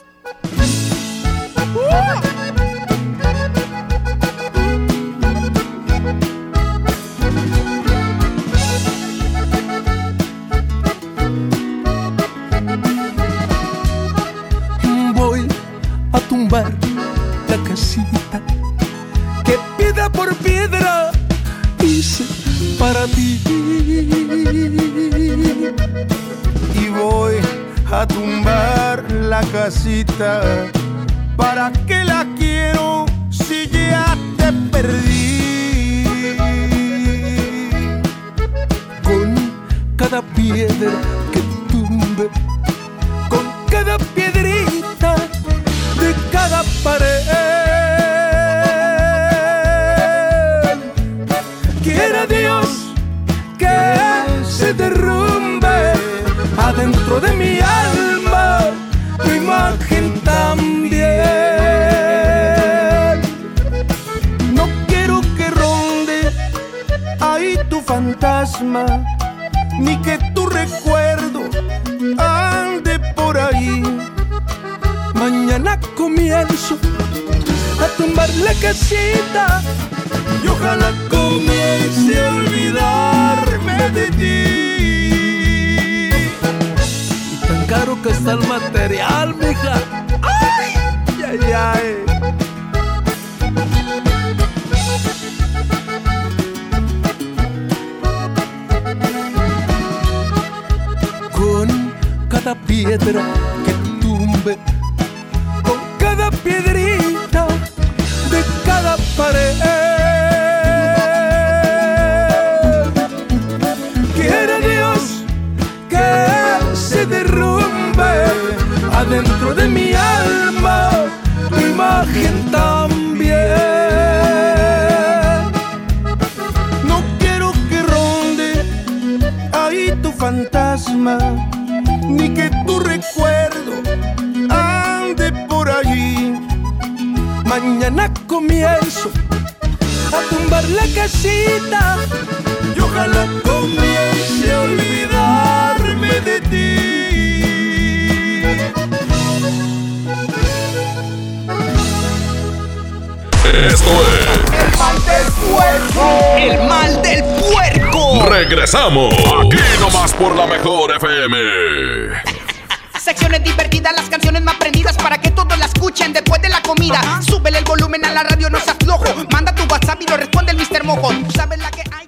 Voy a tumbar la casita que piedra por piedra hice para ti. Y voy a tumbar la casita. ¿Para qué la quiero si ya te perdí? Con cada piedra que tumbe, con cada piedrita de cada pared, quiera Dios que se derrumbe adentro de mi alma tu imagen también. No quiero que ronde ahí tu fantasma, ni que tu recuerdo ande por ahí. Mañana comienzo a tumbar la casita y ojalá comience a olvidarme de ti. Y tan caro que está el material, mija. ¡Ay! ¡Ay, ay! Con cada piedra que tumbe, con cada piedrita de cada pared, quiera Dios que se derrumbe adentro de mi alma tu imagen también. No quiero que ronde ahí tu fantasma, ni que tu recuerdo ande por allí. Mañana comienzo a tumbar la casita y ojalá comience a olvidarme de ti. Esto es El Mal del Puerco. El Mal del Puerco. Regresamos aquí nomás por la mejor FM. Secciones divertidas, las canciones más prendidas para que todos la escuchen después de la comida. Súbele el volumen a la radio, no seas flojo. Manda tu WhatsApp y lo responde el Mr. Mojo. ¿Sabes la que hay?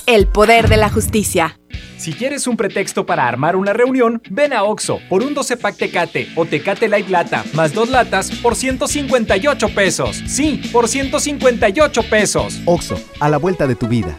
El poder de la justicia. Si quieres un pretexto para armar una reunión, ven a Oxxo por un 12-pack Tecate o Tecate Light Lata, más 2 latas por $158. Sí, por $158. Oxxo, a la vuelta de tu vida.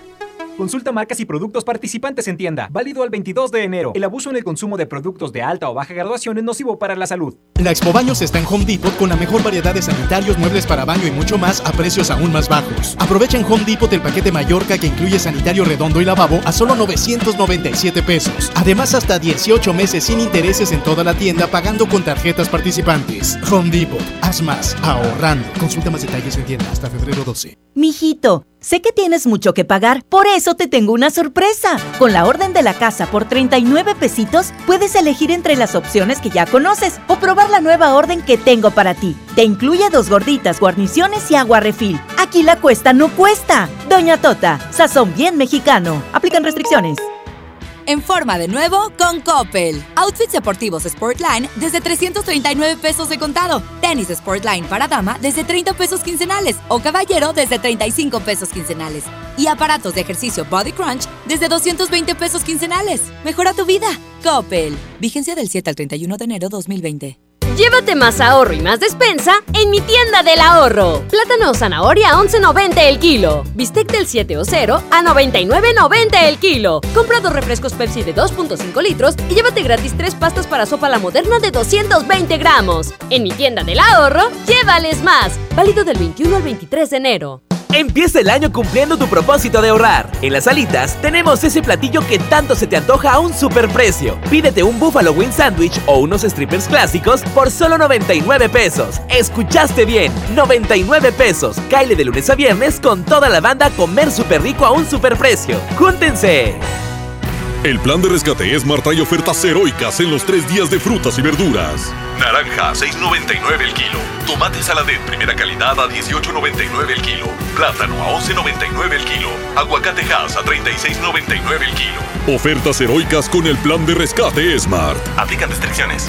Consulta marcas y productos participantes en tienda. Válido al 22 de enero. El abuso en el consumo de productos de alta o baja graduación es nocivo para la salud. La Expo Baños está en Home Depot con la mejor variedad de sanitarios, muebles para baño y mucho más a precios aún más bajos. Aprovecha en Home Depot el paquete Mallorca que incluye sanitario redondo y lavabo a solo $997. Además, hasta 18 meses sin intereses en toda la tienda pagando con tarjetas participantes. Home Depot. Haz más ahorrando. Consulta más detalles en tienda hasta febrero 12. Mijito, Sé que tienes mucho que pagar, por eso te tengo una sorpresa. Con la orden de la casa por 39 pesitos, puedes elegir entre las opciones que ya conoces o probar la nueva orden que tengo para ti. Te incluye 2 gorditas, guarniciones y agua refil. Aquí la cuesta no cuesta. Doña Tota, sazón bien mexicano. Aplican restricciones. En forma de nuevo con Coppel. Outfits deportivos Sportline desde 339 pesos de contado. Tenis Sportline para dama desde 30 pesos quincenales o caballero desde 35 pesos quincenales. Y aparatos de ejercicio Body Crunch desde 220 pesos quincenales. Mejora tu vida. Coppel. Vigencia del 7 al 31 de enero 2020. Llévate más ahorro y más despensa en mi tienda del ahorro. Plátano o zanahoria a 11.90 el kilo. Bistec del 7 o 0 a 99.90 el kilo. Compra 2 refrescos Pepsi de 2.5 litros y llévate gratis 3 pastas para sopa La Moderna de 220 gramos. En mi tienda del ahorro, llévales más. Válido del 21 al 23 de enero. Empieza el año cumpliendo tu propósito de ahorrar. En Las Alitas tenemos ese platillo que tanto se te antoja a un superprecio. Pídete un Buffalo Wing sándwich o unos strippers clásicos por solo 99 pesos. Escuchaste bien, 99 pesos. Cáele de lunes a viernes con toda la banda a comer súper rico a un superprecio. ¡Júntense! El plan de rescate Esmart y ofertas heroicas en los 3 días de frutas y verduras. Naranja, 6.99 el kilo. Tomate saladet primera calidad a 18.99 el kilo. Plátano a 11.99 el kilo. Aguacate Hass a 36.99 el kilo. Ofertas heroicas con el plan de rescate Esmart. Aplican restricciones.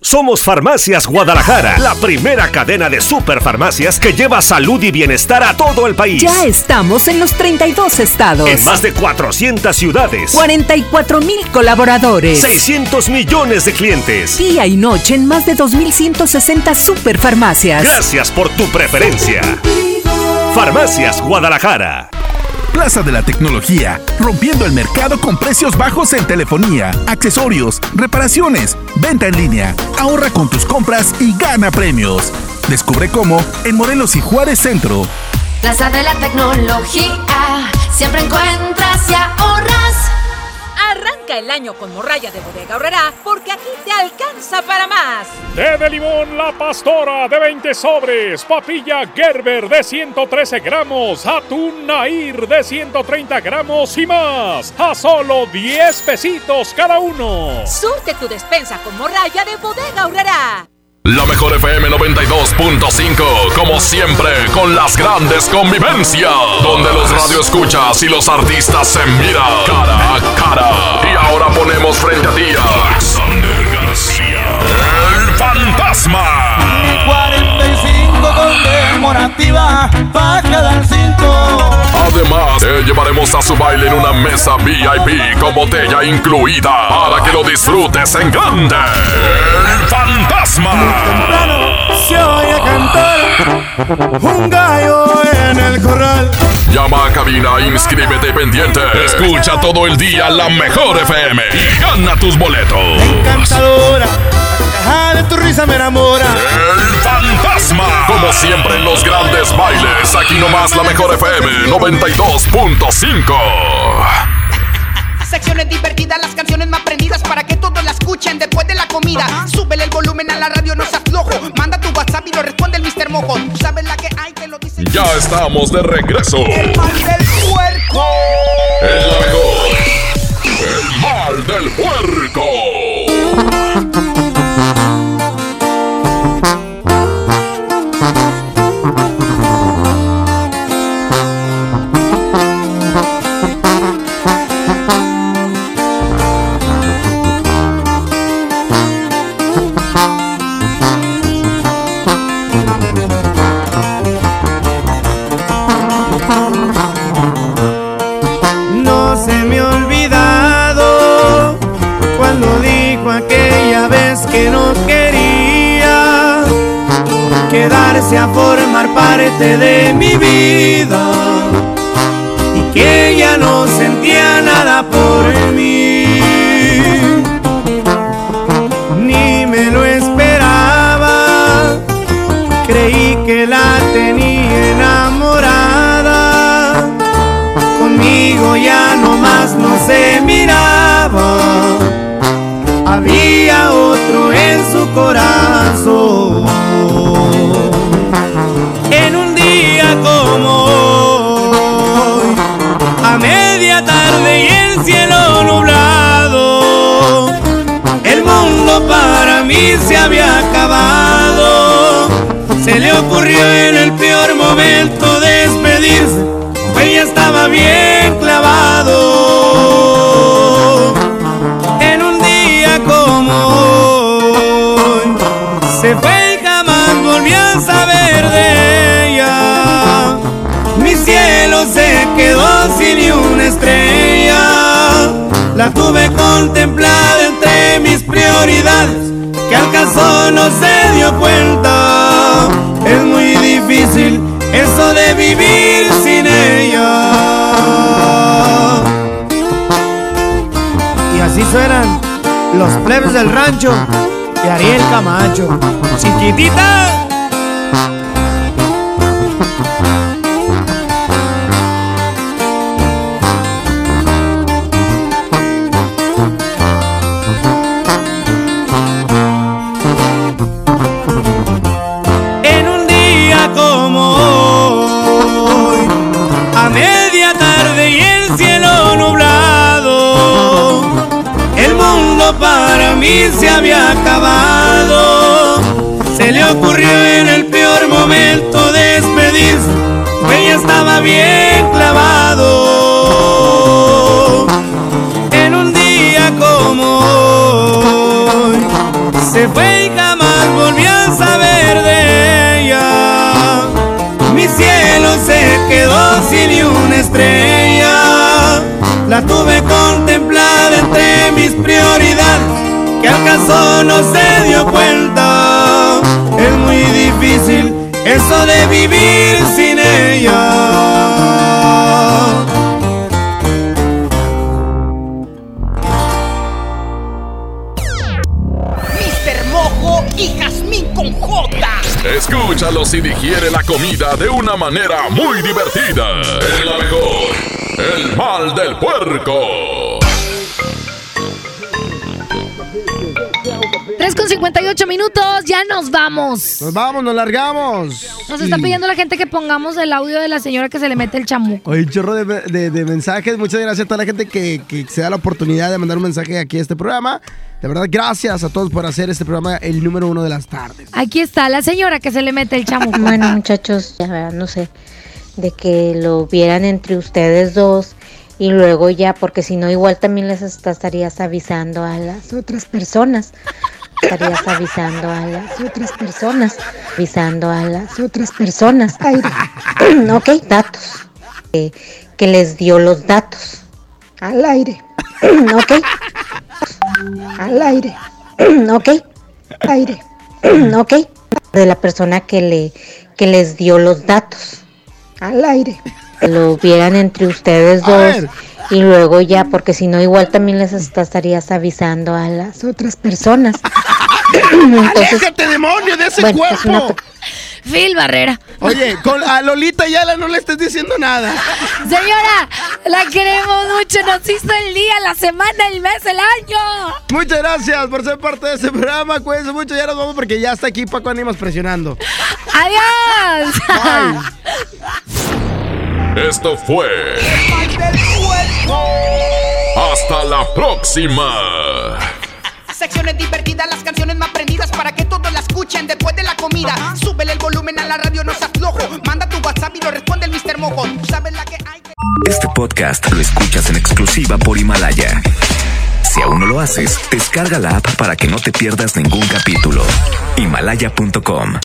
Somos Farmacias Guadalajara, la primera cadena de superfarmacias que lleva salud y bienestar a todo el país. Ya estamos en los 32 estados, en más de 400 ciudades, 44,000 colaboradores, 600 millones de clientes, día y noche en más de 2,160 superfarmacias. Gracias por tu preferencia. Farmacias Guadalajara. Plaza de la Tecnología, rompiendo el mercado con precios bajos en telefonía, accesorios, reparaciones, venta en línea. Ahorra con tus compras y gana premios. Descubre cómo en Morelos y Juárez Centro. Plaza de la Tecnología, siempre encuentras y ahorras. Arranca el año con Morralla de Bodega Aurrerá, porque aquí te alcanza para más. Té de limón La Pastora de 20 sobres, papilla Gerber de 113 gramos, atún Nair de 130 gramos y más, a solo 10 pesitos cada uno. Surte tu despensa con Morralla de Bodega Aurrerá. La mejor FM 92.5, como siempre, con las grandes convivencias, donde los radioescuchas y los artistas se miran cara a cara. Y ahora ponemos frente a ti a Alexander García, el Fantasma. Mi 45 conmemorativa para cada 5. Además, te llevaremos a su baile en una mesa VIP con botella incluida para que lo disfrutes en grande. El Fantasma. Muy temprano se oye cantar un gallo en el corral. Llama a cabina, inscríbete pendiente. Escucha todo el día la mejor FM y gana tus boletos. Encantadora, de tu risa me enamora. El Fantasma. Como siempre en los grandes bailes, aquí nomás la mejor FM 92.5. Secciones divertidas, las canciones más prendidas para que todos la escuchen después de la comida. Súbele el volumen a la radio, no seas flojo. Manda tu WhatsApp y lo responde el Mr. Mojo. Tú sabes la que hay, te lo dice. Ya estamos de regreso. El mal del puerco. El mejor. El mal del puerco. A formar parte de mi vida. que ella no sentía nada por mí, ni me lo esperaba, creí que la tenía enamorada, conmigo ya nomás no se miraba, había otro en su corazón. En un día como hoy, a media tarde y el cielo nublado, el mundo para mí se había acabado. Se le ocurrió en el peor momento despedirse, pues ya estaba bien clavado. En un día como hoy, se fue y jamás volví a saber de ella. Mi cielo se quedó sin ni una estrella, la tuve contemplada entre mis prioridades, que al caso no se dio cuenta. Es muy difícil eso de vivir sin ella. Y así suenan los plebes del rancho de Ariel Camacho. Chiquitita. Para mí se había acabado, se le ocurrió en el peor momento despedirse, ella estaba bien clavado. En un día como hoy, se fue y jamás volví a saber de ella. Mi cielo se quedó sin ni una estrella, la tuve contemplada entre mis prioridades, que al caso no se dio cuenta. Es muy difícil eso de vivir sin ella. Mr. Mojo y Jazmín con J. Escúchalo si digiere la comida de una manera muy divertida. Es la mejor. El mal del puerco. 3:58 minutos, ya nos vamos. Nos vamos, nos largamos. Nos está pidiendo la gente que pongamos el audio de la señora que se le mete el chamuco. Oye, chorro de mensajes. Muchas gracias a toda la gente que se da la oportunidad de mandar un mensaje aquí a este programa. De verdad, gracias a todos por hacer este programa el número uno de las tardes. Aquí está la señora que se le mete el chamuco. Bueno, muchachos, ya verán, no sé, de que lo vieran entre ustedes dos y luego ya, porque si no igual también les estarías avisando a las otras personas, estarías avisando a las otras personas, avisando a las otras personas. Ay, ok, datos, que les dio los datos, al aire, ok, al aire, ok, aire, ok, de la persona que les dio los datos. Al aire. Lo vieran entre ustedes dos y luego ya, porque si no igual también les estarías avisando a las otras personas. Entonces, ¡aléjate, demonio, de ese cuerpo! Es una... Phil Barrera. Oye, con a Lolita Yala no le estés diciendo nada. Señora, la queremos mucho. Nos hizo el día, la semana, el mes, el año. Muchas gracias por ser parte de este programa. Cuídense mucho. Ya nos vamos porque ya está aquí Paco Animas presionando. ¡Adiós! Bye. Esto fue Hasta la próxima. Secciones divertidas, las canciones más prendidas para que todos la escuchen después de la comida. Súbele el volumen a la radio, no seas flojo. Manda tu WhatsApp y lo responde el Mr. Mojo. Tú sabes la que hay. Este podcast lo escuchas en exclusiva por Himalaya. Si aún no lo haces, descarga la app para que no te pierdas ningún capítulo. Himalaya.com